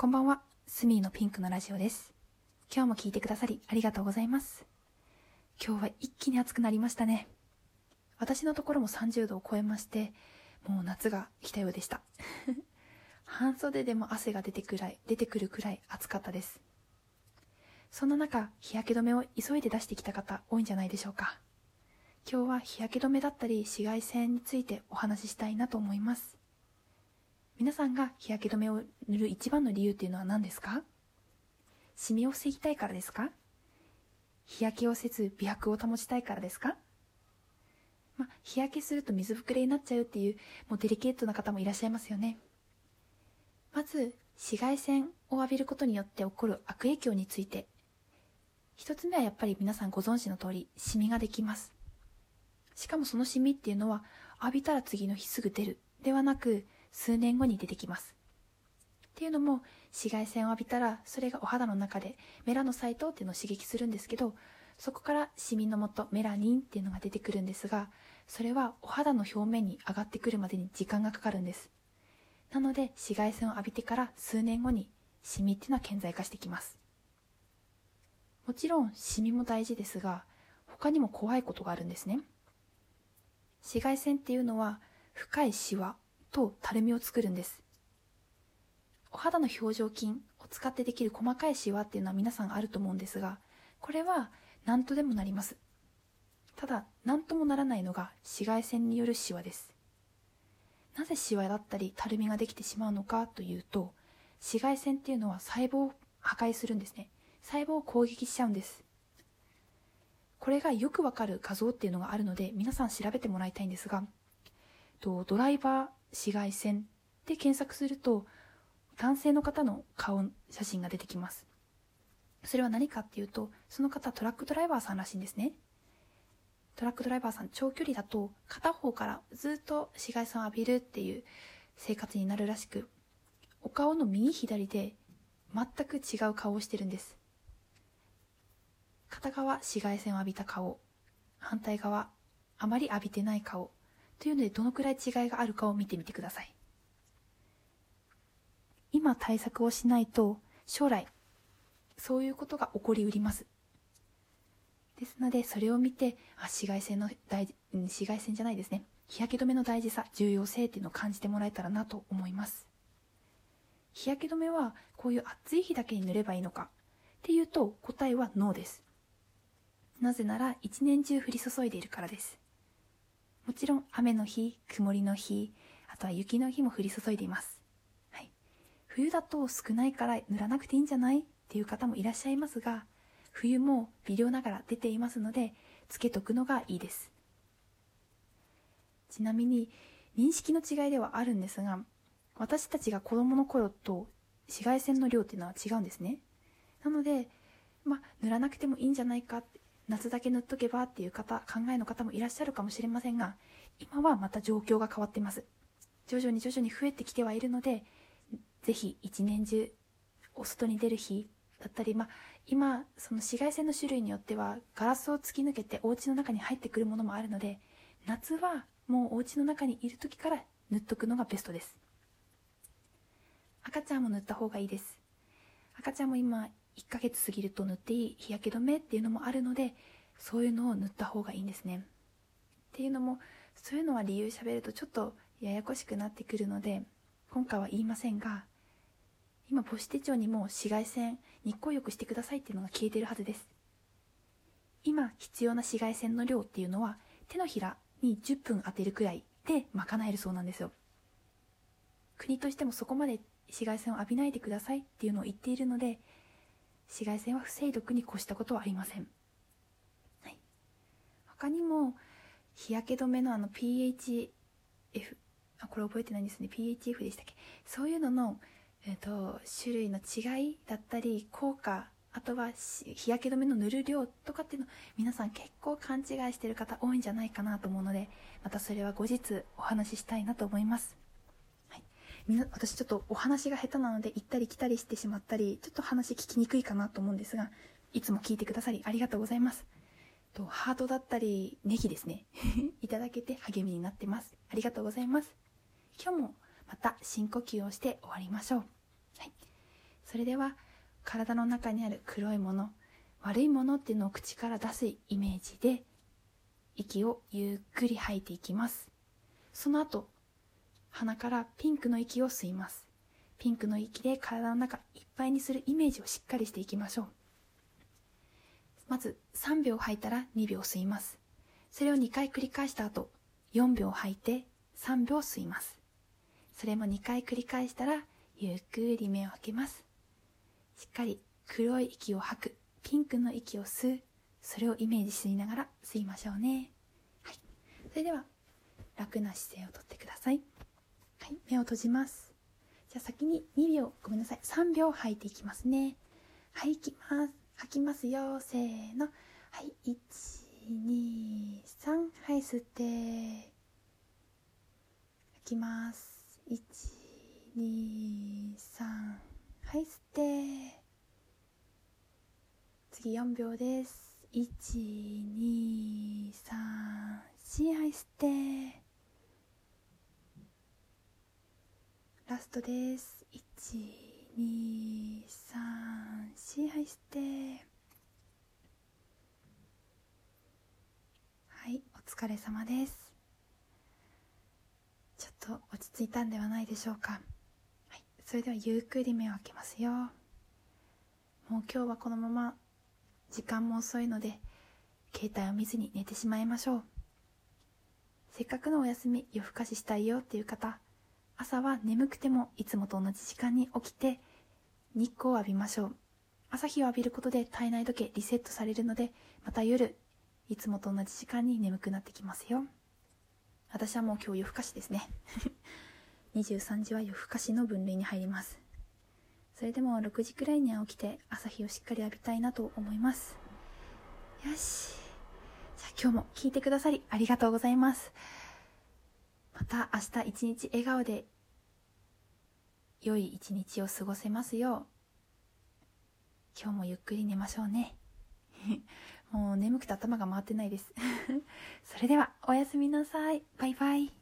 こんばんは、スミーのピンクのラジオです。今日も聞いてくださりありがとうございます。今日は一気に暑くなりましたね。私のところも30度を超えまして、もう夏が来たようでした半袖でも汗が出てくるくらい暑かったです。そんな中、日焼け止めを急いで出してきた方多いんじゃないでしょうか。今日は日焼け止めだったり紫外線についてお話ししたいなと思います。皆さんが日焼け止めを塗る一番の理由っていうのは何ですか？シミを防ぎたいからですか？日焼けをせず美白を保ちたいからですか？日焼けすると水ぶくれになっちゃうっていう、もうデリケートな方もいらっしゃいますよね。まず、紫外線を浴びることによって起こる悪影響について、一つ目はやっぱり皆さんご存知の通り、シミができます。しかもそのシミっていうのは、浴びたら次の日すぐ出るではなく、数年後に出てきます。っていうのも、紫外線を浴びたら、それがお肌の中でメラノサイトっていうのを刺激するんですけど、そこからシミのもとメラニンっていうのが出てくるんですが、それはお肌の表面に上がってくるまでに時間がかかるんです。なので紫外線を浴びてから数年後にシミっていうのは顕在化してきます。もちろんシミも大事ですが、他にも怖いことがあるんですね。紫外線っていうのは深いシワとたるみを作るんです。お肌の表情筋を使ってできる細かいシワっていうのは皆さんあると思うんですが、これは何とでもなります。ただ何ともならないのが紫外線によるシワです。なぜシワだったりたるみができてしまうのかというと、紫外線っていうのは細胞を破壊するんですね。細胞を攻撃しちゃうんです。これがよくわかる画像っていうのがあるので、皆さん調べてもらいたいんですが、ドライバー紫外線で検索すると男性の方の顔写真が出てきます。それは何かっていうと、その方はトラックドライバーさんらしいんですね。トラックドライバーさん、長距離だと片方からずっと紫外線を浴びるっていう生活になるらしく、お顔の右左で全く違う顔をしてるんです。片側紫外線を浴びた顔、反対側あまり浴びてない顔というので、どのくらい違いがあるかを見てみてください。今対策をしないと将来そういうことが起こりうります。ですので、それを見て、日焼け止めの大事さ、重要性っていうのを感じてもらえたらなと思います。日焼け止めはこういう暑い日だけに塗ればいいのかっていうと、答えはノーです。なぜなら一年中降り注いでいるからです。もちろん雨の日、曇りの日、あとは雪の日も降り注いでいます。はい、冬だと少ないから塗らなくていいんじゃない？っていう方もいらっしゃいますが、冬も微量ながら出ていますので、つけとくのがいいです。ちなみに認識の違いではあるんですが、私たちが子どもの頃と紫外線の量っていうのは違うんですね。なので、塗らなくてもいいんじゃないか、夏だけ塗っとけばっていう方、考えの方もいらっしゃるかもしれませんが、今はまた状況が変わっています。徐々に増えてきてはいるので、ぜひ一年中お外に出る日だったり、今その紫外線の種類によってはガラスを突き抜けてお家の中に入ってくるものもあるので、夏はもうお家の中にいる時から塗っとくのがベストです。赤ちゃんも塗った方がいいです。赤ちゃんも今1ヶ月過ぎると塗っていい日焼け止めっていうのもあるので、そういうのを塗った方がいいんですね。っていうのも、そういうのは理由喋るとちょっとややこしくなってくるので今回は言いませんが、今母子手帳にも紫外線、日光浴してくださいっていうのが消えているはずです。今必要な紫外線の量っていうのは手のひらに10分当てるくらいで賄えるそうなんですよ。国としてもそこまで紫外線を浴びないでくださいっていうのを言っているので、紫外線は不正毒に越したことはありません。はい、他にも日焼け止めのPHF、 これ覚えてないんですね。 PHF でしたっけ。そういうのの種類の違いだったり効果、あとは日焼け止めの塗る量とかっていうの、皆さん結構勘違いしてる方多いんじゃないかなと思うので、またそれは後日お話ししたいなと思います。はい、私ちょっとお話が下手なので行ったり来たりしてしまったり、ちょっと話聞きにくいかなと思うんですが、いつも聞いてくださりありがとうございます。ハートだったりネギですねいただけて励みになってます。ありがとうございます。今日もまた深呼吸をして終わりましょう。はい、それでは体の中にある黒いもの、悪いものっていうのを口から出すイメージで息をゆっくり吐いていきます。その後鼻からピンクの息を吸います。ピンクの息で体の中いっぱいにするイメージをしっかりしていきましょう。まず3秒吐いたら2秒吸います。それを2回繰り返した後4秒吐いて3秒吸います。それも2回繰り返したらゆっくり目を開けます。しっかり黒い息を吐く、ピンクの息を吸う、それをイメージしながら吸いましょうね。はい、それでは楽な姿勢をとってください。はい、目を閉じます。じゃあ先に3秒吐いていきますね。はい、いきます。吐きますよ、せーの。はい、1、2、3、はい、吸って吐きます。1、2、3、はい、吸って次4秒です。 1,2,3,4 はい吸ってラストです。 1,2,3,4 はい吸ってはい、お疲れ様です。ちょっと落ち着いたんではないでしょうか。はい、それではゆっくり目を開けますよ。もう今日はこのまま時間も遅いので、携帯を見ずに寝てしまいましょう。せっかくのお休み、夜更かししたいよっていう方、朝は眠くてもいつもと同じ時間に起きて、日光を浴びましょう。朝日を浴びることで体内時計リセットされるので、また夜、いつもと同じ時間に眠くなってきますよ。私はもう今日夜更かしですね。23時は夜更かしの分類に入ります。それでも6時くらいには起きて朝日をしっかり浴びたいなと思います。よし、じゃあ今日も聞いてくださりありがとうございます。また明日一日笑顔で良い一日を過ごせますよう、今日もゆっくり寝ましょうね。もう眠くて頭が回ってないです。それではおやすみなさい。バイバイ。